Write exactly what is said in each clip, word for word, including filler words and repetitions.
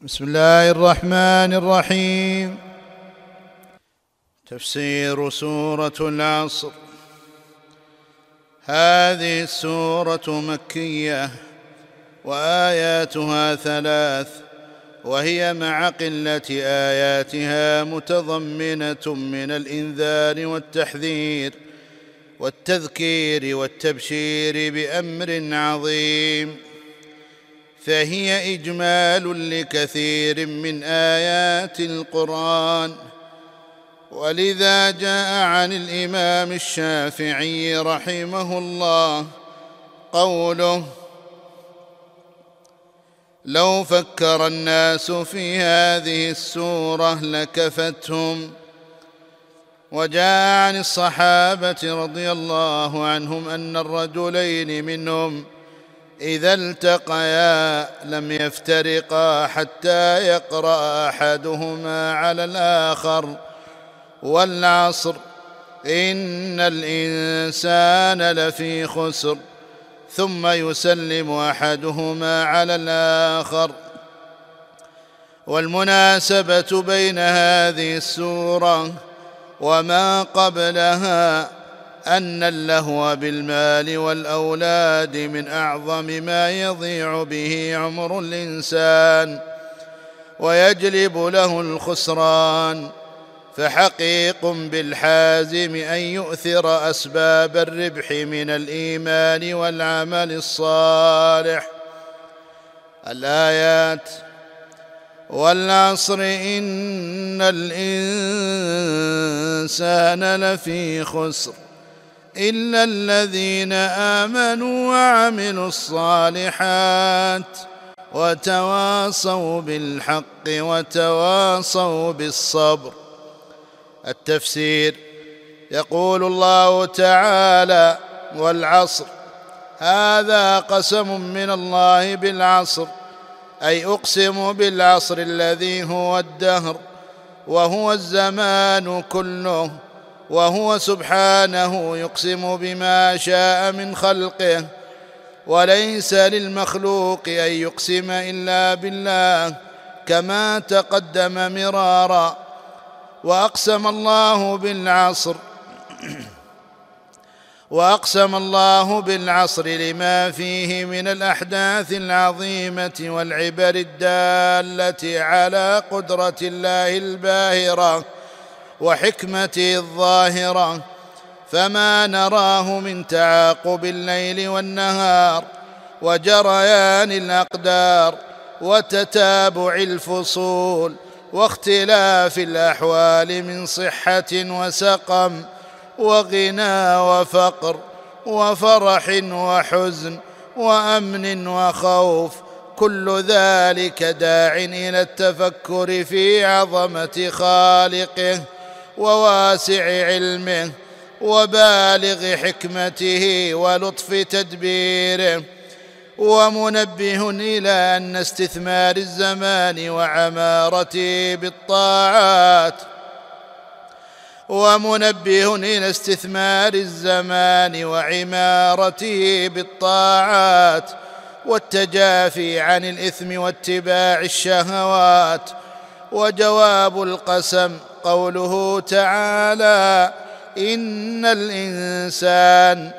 بسم الله الرحمن الرحيم. تفسير سورة العصر. هذه السورة مكية وآياتها ثلاث، وهي مع قلة آياتها متضمنة من الإنذار والتحذير والتذكير والتبشير بأمر عظيم، فهي إجمال لكثير من آيات القرآن. ولذا جاء عن الإمام الشافعي رحمه الله قوله: لو فكر الناس في هذه السورة لكفتهم. وجاء عن الصحابة رضي الله عنهم أن الرجلين منهم إذا التقيا لم يفترقا حتى يقرأ أحدهما على الآخر: والعصر إن الإنسان لفي خسر، ثم يسلم أحدهما على الآخر. والمناسبة بين هذه السورة وما قبلها أن اللهو بالمال والأولاد من أعظم ما يضيع به عمر الإنسان ويجلب له الخسران، فحقيق بالحازم أن يؤثر أسباب الربح من الإيمان والعمل الصالح. الآيات: والعصر إن الإنسان لفي خسر إلا الذين آمنوا وعملوا الصالحات وتواصوا بالحق وتواصوا بالصبر. التفسير: يقول الله تعالى: والعصر. هذا قسم من الله بالعصر، أي أقسم بالعصر الذي هو الدهر، وهو الزمان كله، وهو سبحانه يقسم بما شاء من خلقه، وليس للمخلوق أن يقسم إلا بالله كما تقدم مرارا. وأقسم الله بالعصر وأقسم الله بالعصر لما فيه من الأحداث العظيمة والعبر الدالة على قدرة الله الباهرة وحكمته الظاهرة، فما نراه من تعاقب الليل والنهار وجريان الأقدار وتتابع الفصول واختلاف الأحوال من صحة وسقم وغنى وفقر وفرح وحزن وأمن وخوف، كل ذلك داع إلى التفكر في عظمة خالقه وواسع علمه وبالغ حكمته ولطف تدبيره، ومنبه إلى أن استثمار الزمان وعمارته بالطاعات ومنبه إلى استثمار الزمان وعمارته بالطاعات والتجافي عن الإثم واتباع الشهوات. وجواب القسم قوله تعالى: إن الإنسان،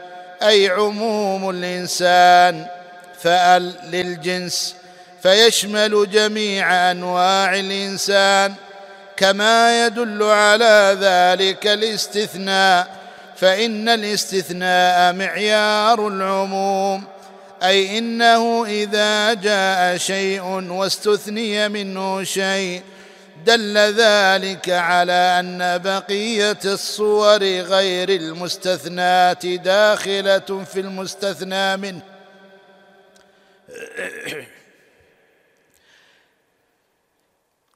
أي عموم الإنسان، فأل للجنس، فيشمل جميع أنواع الإنسان، كما يدل على ذلك الاستثناء، فإن الاستثناء معيار العموم، أي إنه إذا جاء شيء واستثني منه شيء دل ذلك على أن بقية الصور غير المستثناة داخلة في المستثنى منه،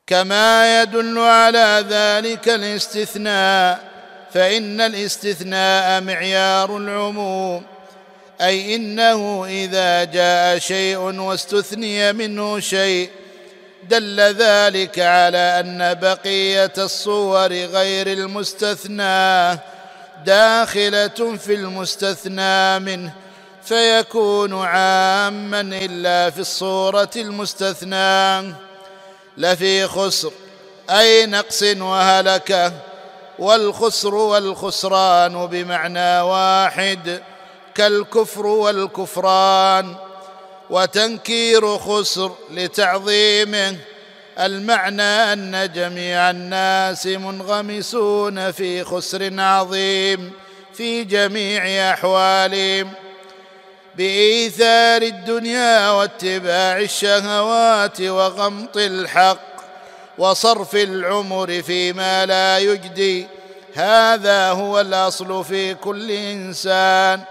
كما يدل على ذلك الاستثناء، فإن الاستثناء معيار العموم، أي إنه إذا جاء شيء واستثني منه شيء دل ذلك على أن بقية الصور غير المستثنى داخلة في المستثنى منه، فيكون عاما إلا في الصورة المستثنى. لفي خسر أي نقص وهلكة. والخسر والخسران بمعنى واحد كالكفر والكفران. وتنكير خسر لتعظيمه، المعنى أن جميع الناس منغمسون في خسر عظيم في جميع أحوالهم بإيثار الدنيا واتباع الشهوات وغمط الحق وصرف العمر فيما لا يجدي. هذا هو الأصل في كل إنسان،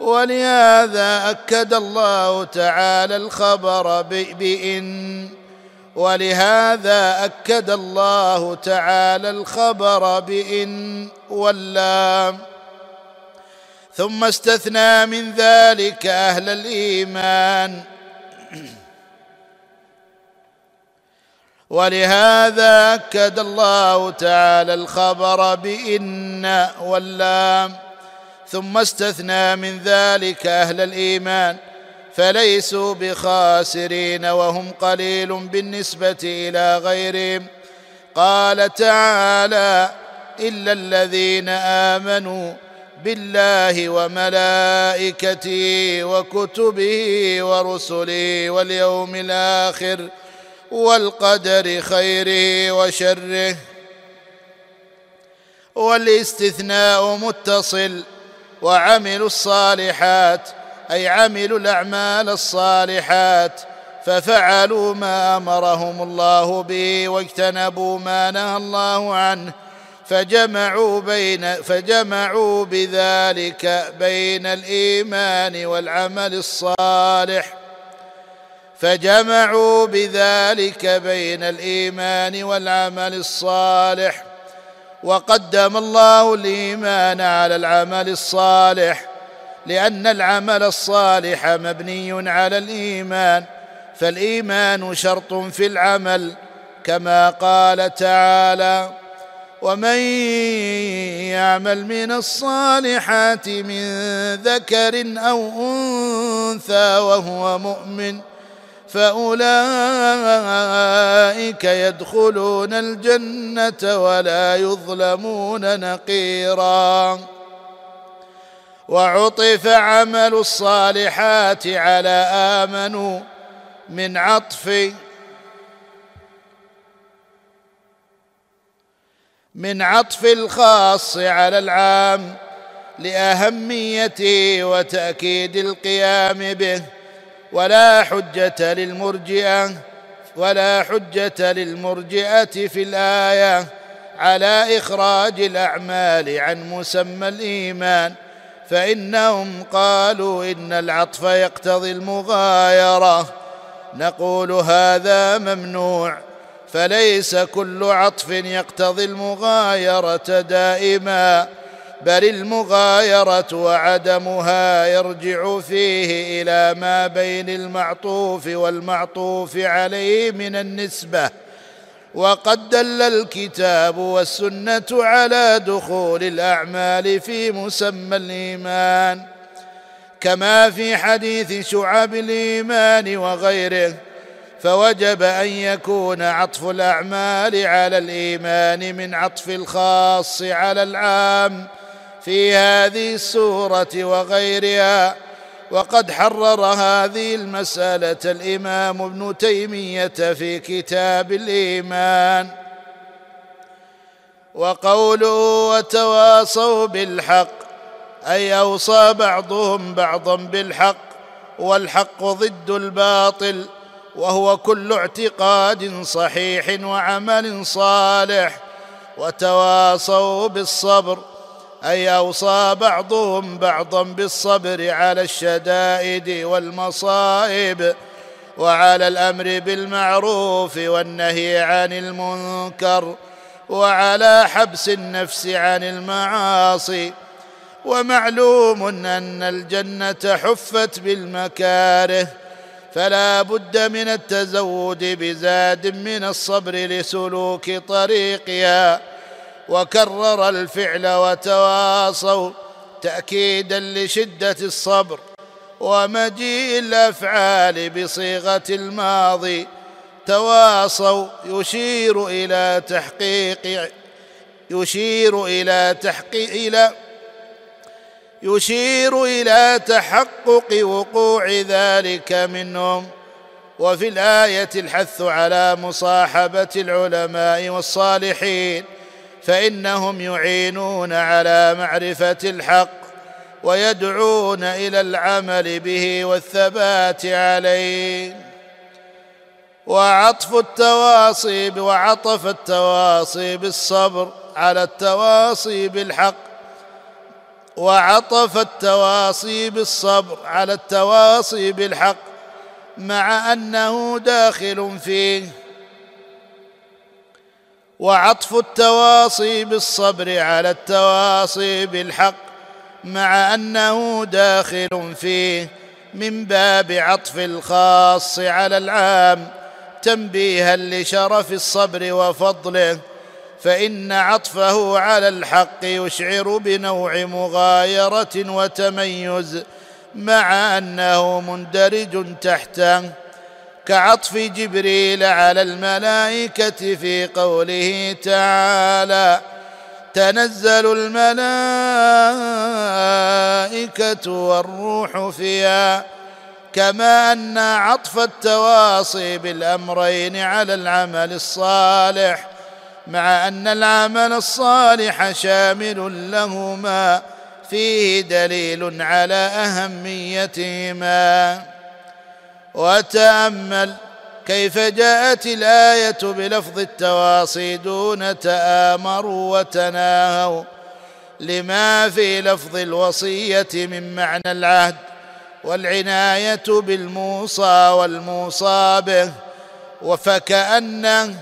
ولهذا أكد الله تعالى الخبر بإن ولهذا أكد الله تعالى الخبر بإن واللام، ثم استثنى من ذلك أهل الإيمان. ولهذا أكد الله تعالى الخبر بإن واللام ثم استثنى من ذلك أهل الإيمان، فليسوا بخاسرين وهم قليل بالنسبة إلى غيرهم. قال تعالى: إلا الذين آمنوا بالله وملائكته وكتبه ورسله واليوم الآخر والقدر خيره وشره. والاستثناء متصل، وعملوا الصالحات أي عملوا الأعمال الصالحات، ففعلوا ما أمرهم الله به واجتنبوا ما نهى الله عنه، فجمعوا بين فجمعوا بذلك بين الإيمان والعمل الصالح فجمعوا بذلك بين الإيمان والعمل الصالح وقدم الله الإيمان على العمل الصالح، لأن العمل الصالح مبني على الإيمان، فالإيمان شرط في العمل، كما قال تعالى: ومن يعمل من الصالحات من ذكر أو أنثى وهو مؤمن فأولئك يدخلون الجنة ولا يظلمون نقيرا. وعطف عمل الصالحات على آمنوا من عطف من عطف الخاص على العام لأهميته وتأكيد القيام به. ولا حجة للمرجئة ولا حجة للمرجئة في الآية على إخراج الأعمال عن مسمى الإيمان، فإنهم قالوا إن العطف يقتضي المغايرة. نقول هذا ممنوع، فليس كل عطف يقتضي المغايرة دائما، بل المغايرة وعدمها يرجع فيه إلى ما بين المعطوف والمعطوف عليه من النسبة. وقد دل الكتاب والسنة على دخول الأعمال في مسمى الإيمان، كما في حديث شعب الإيمان وغيره، فوجب أن يكون عطف الأعمال على الإيمان من عطف الخاص على العام في هذه السورة وغيرها. وقد حرر هذه المسألة الإمام ابن تيمية في كتاب الإيمان. وقوله: وتواصوا بالحق، أي أوصى بعضهم بعضا بالحق، والحق ضد الباطل، وهو كل اعتقاد صحيح وعمل صالح. وتواصوا بالصبر، أي أوصى بعضهم بعضا بالصبر على الشدائد والمصائب وعلى الأمر بالمعروف والنهي عن المنكر وعلى حبس النفس عن المعاصي. ومعلوم أن الجنة حفت بالمكاره، فلا بد من التزود بزاد من الصبر لسلوك طريقها. وكرر الفعل وتواصوا تأكيدا لشدة الصبر ومجيء الأفعال بصيغة الماضي تواصوا يشير إلى تحقيق يشير إلى تحقيق إلى يشير إلى تحقق وقوع ذلك منهم. وفي الآية الحث على مصاحبة العلماء والصالحين، فإنهم يعينون على معرفة الحق ويدعون إلى العمل به والثبات عليه. وعطف التواصي وعطف التواصي بالصبر على التواصي بالحق وعطف التواصي بالصبر على التواصي بالحق مع أنه داخل فيه، وعطف التواصي بالصبر على التواصي بالحق مع أنه داخل فيه من باب عطف الخاص على العام تنبيها لشرف الصبر وفضله، فإن عطفه على الحق يشعر بنوع مغايرة وتميز مع أنه مندرج تحته، كعطف جبريل على الملائكة في قوله تعالى: تنزل الملائكة والروح فيها، كما أن عطف التواصي بالأمرين على العمل الصالح مع أن العمل الصالح شامل لهما فيه دليل على أهميتهما. وتأمل كيف جاءت الآية بلفظ التواصي دون تآمروا وتناهوا، لما في لفظ الوصية من معنى العهد والعناية بالموصى والموصى به، وفكأنه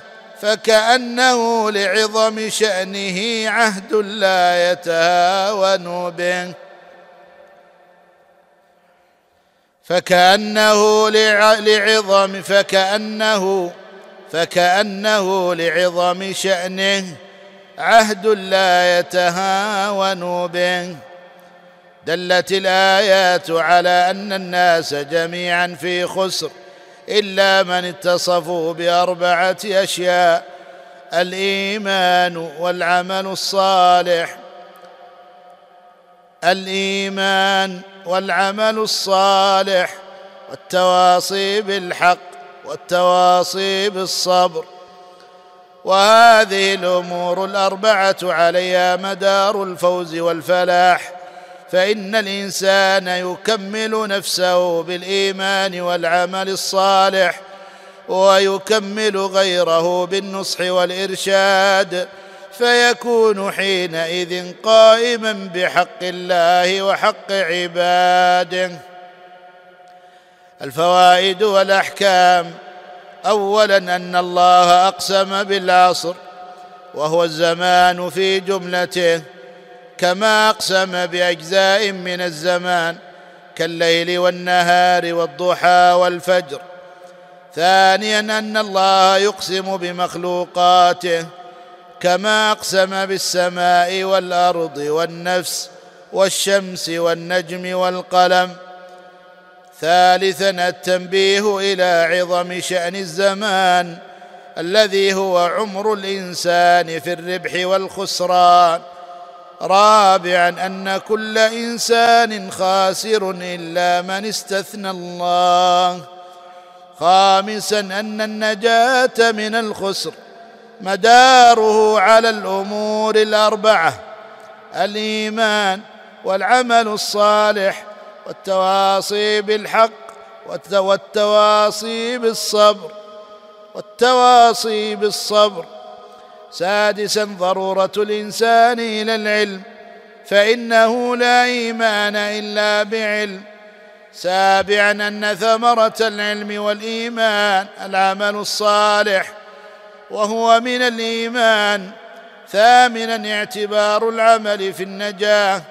فكأنه لعظم شأنه عهد لا يتهاون به فكأنه لعظم فكأنه فكأنه لعظم شأنه عهد لا يتهاون به. دلت الآيات على أن الناس جميعا في خسر إلا من اتصفوا بأربعة أشياء: الإيمان والعمل الصالح الإيمان والعمل الصالح والتواصي بالحق والتواصي بالصبر. وهذه الأمور الأربعة عليها مدار الفوز والفلاح، فإن الإنسان يكمل نفسه بالإيمان والعمل الصالح، ويكمل غيره بالنصح والإرشاد، فيكون حينئذ قائما بحق الله وحق عباده. الفوائد والأحكام: أولا، أن الله أقسم بالعصر وهو الزمان في جملته، كما أقسم بأجزاء من الزمان كالليل والنهار والضحى والفجر. ثانيا، أن الله يقسم بمخلوقاته، كما أقسم بالسماء والأرض والنفس والشمس والنجم والقلم. ثالثا، التنبيه إلى عظم شأن الزمان الذي هو عمر الإنسان في الربح والخسران. رابعاً، أن كل إنسان خاسر إلا من استثنى الله. خامساً، أن النجاة من الخسر مداره على الأمور الأربعة: الإيمان والعمل الصالح والتواصي بالحق والتواصي بالصبر والتواصي بالصبر سادساً، ضرورة الإنسان إلى العلم، فإنه لا إيمان إلا بعلم. سابعاً، أن ثمرة العلم والإيمان العمل الصالح وهو من الإيمان. ثامناً، اعتبار العمل في النجاة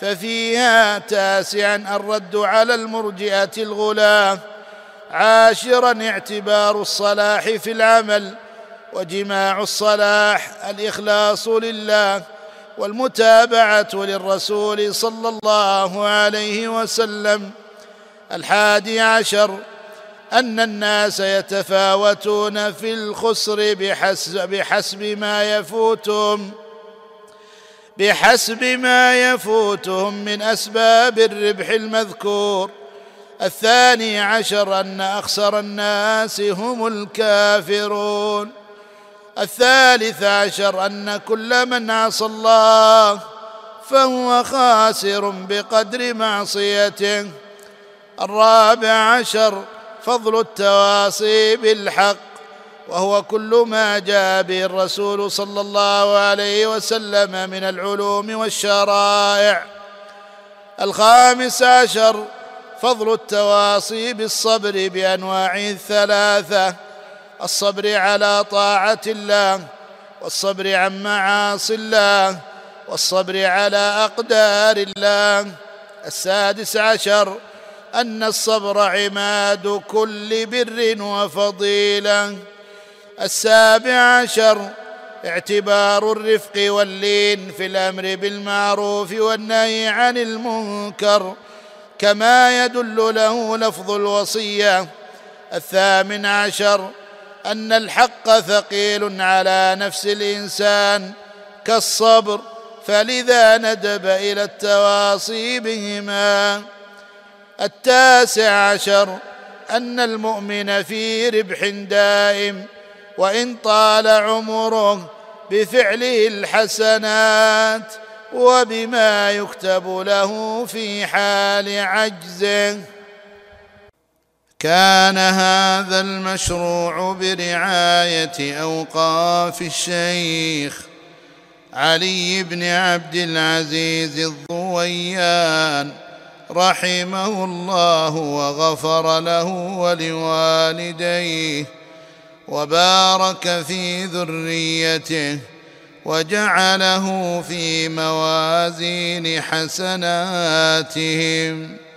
ففيها. تاسعاً، الرد على المرجئة الغلاة. عاشراً، اعتبار الصلاح في العمل، وجماع الصلاح الإخلاص لله والمتابعة للرسول صلى الله عليه وسلم. الحادي عشر، أن الناس يتفاوتون في الخسر بحسب, بحسب ما يفوتهم بحسب ما يفوتهم من أسباب الربح المذكور. الثاني عشر أن أخسر الناس هم الكافرون. الثالث عشر أن كل من عصى الله فهو خاسر بقدر معصيته. الرابع عشر فضل التواصي بالحق، وهو كل ما جاء به الرسول صلى الله عليه وسلم من العلوم والشرائع. الخامس عشر فضل التواصي بالصبر بأنواعه الثلاثة: الصبر على طاعة الله، والصبر عن معاصي الله، والصبر على أقدار الله. السادس عشر أن الصبر عماد كل بر وفضيلة. السابع عشر اعتبار الرفق واللين في الأمر بالمعروف والنهي عن المنكر كما يدل له لفظ الوصية. الثامن عشر أن الحق ثقيل على نفس الإنسان كالصبر، فلذا ندب إلى التواصي بهما. التاسع عشر أن المؤمن في ربح دائم وإن طال عمره بفعله الحسنات وبما يكتب له في حال عجزه. كان هذا المشروع برعاية أوقاف الشيخ علي بن عبد العزيز الضويان رحمه الله وغفر له ولوالديه وبارك في ذريته وجعله في موازين حسناتهم.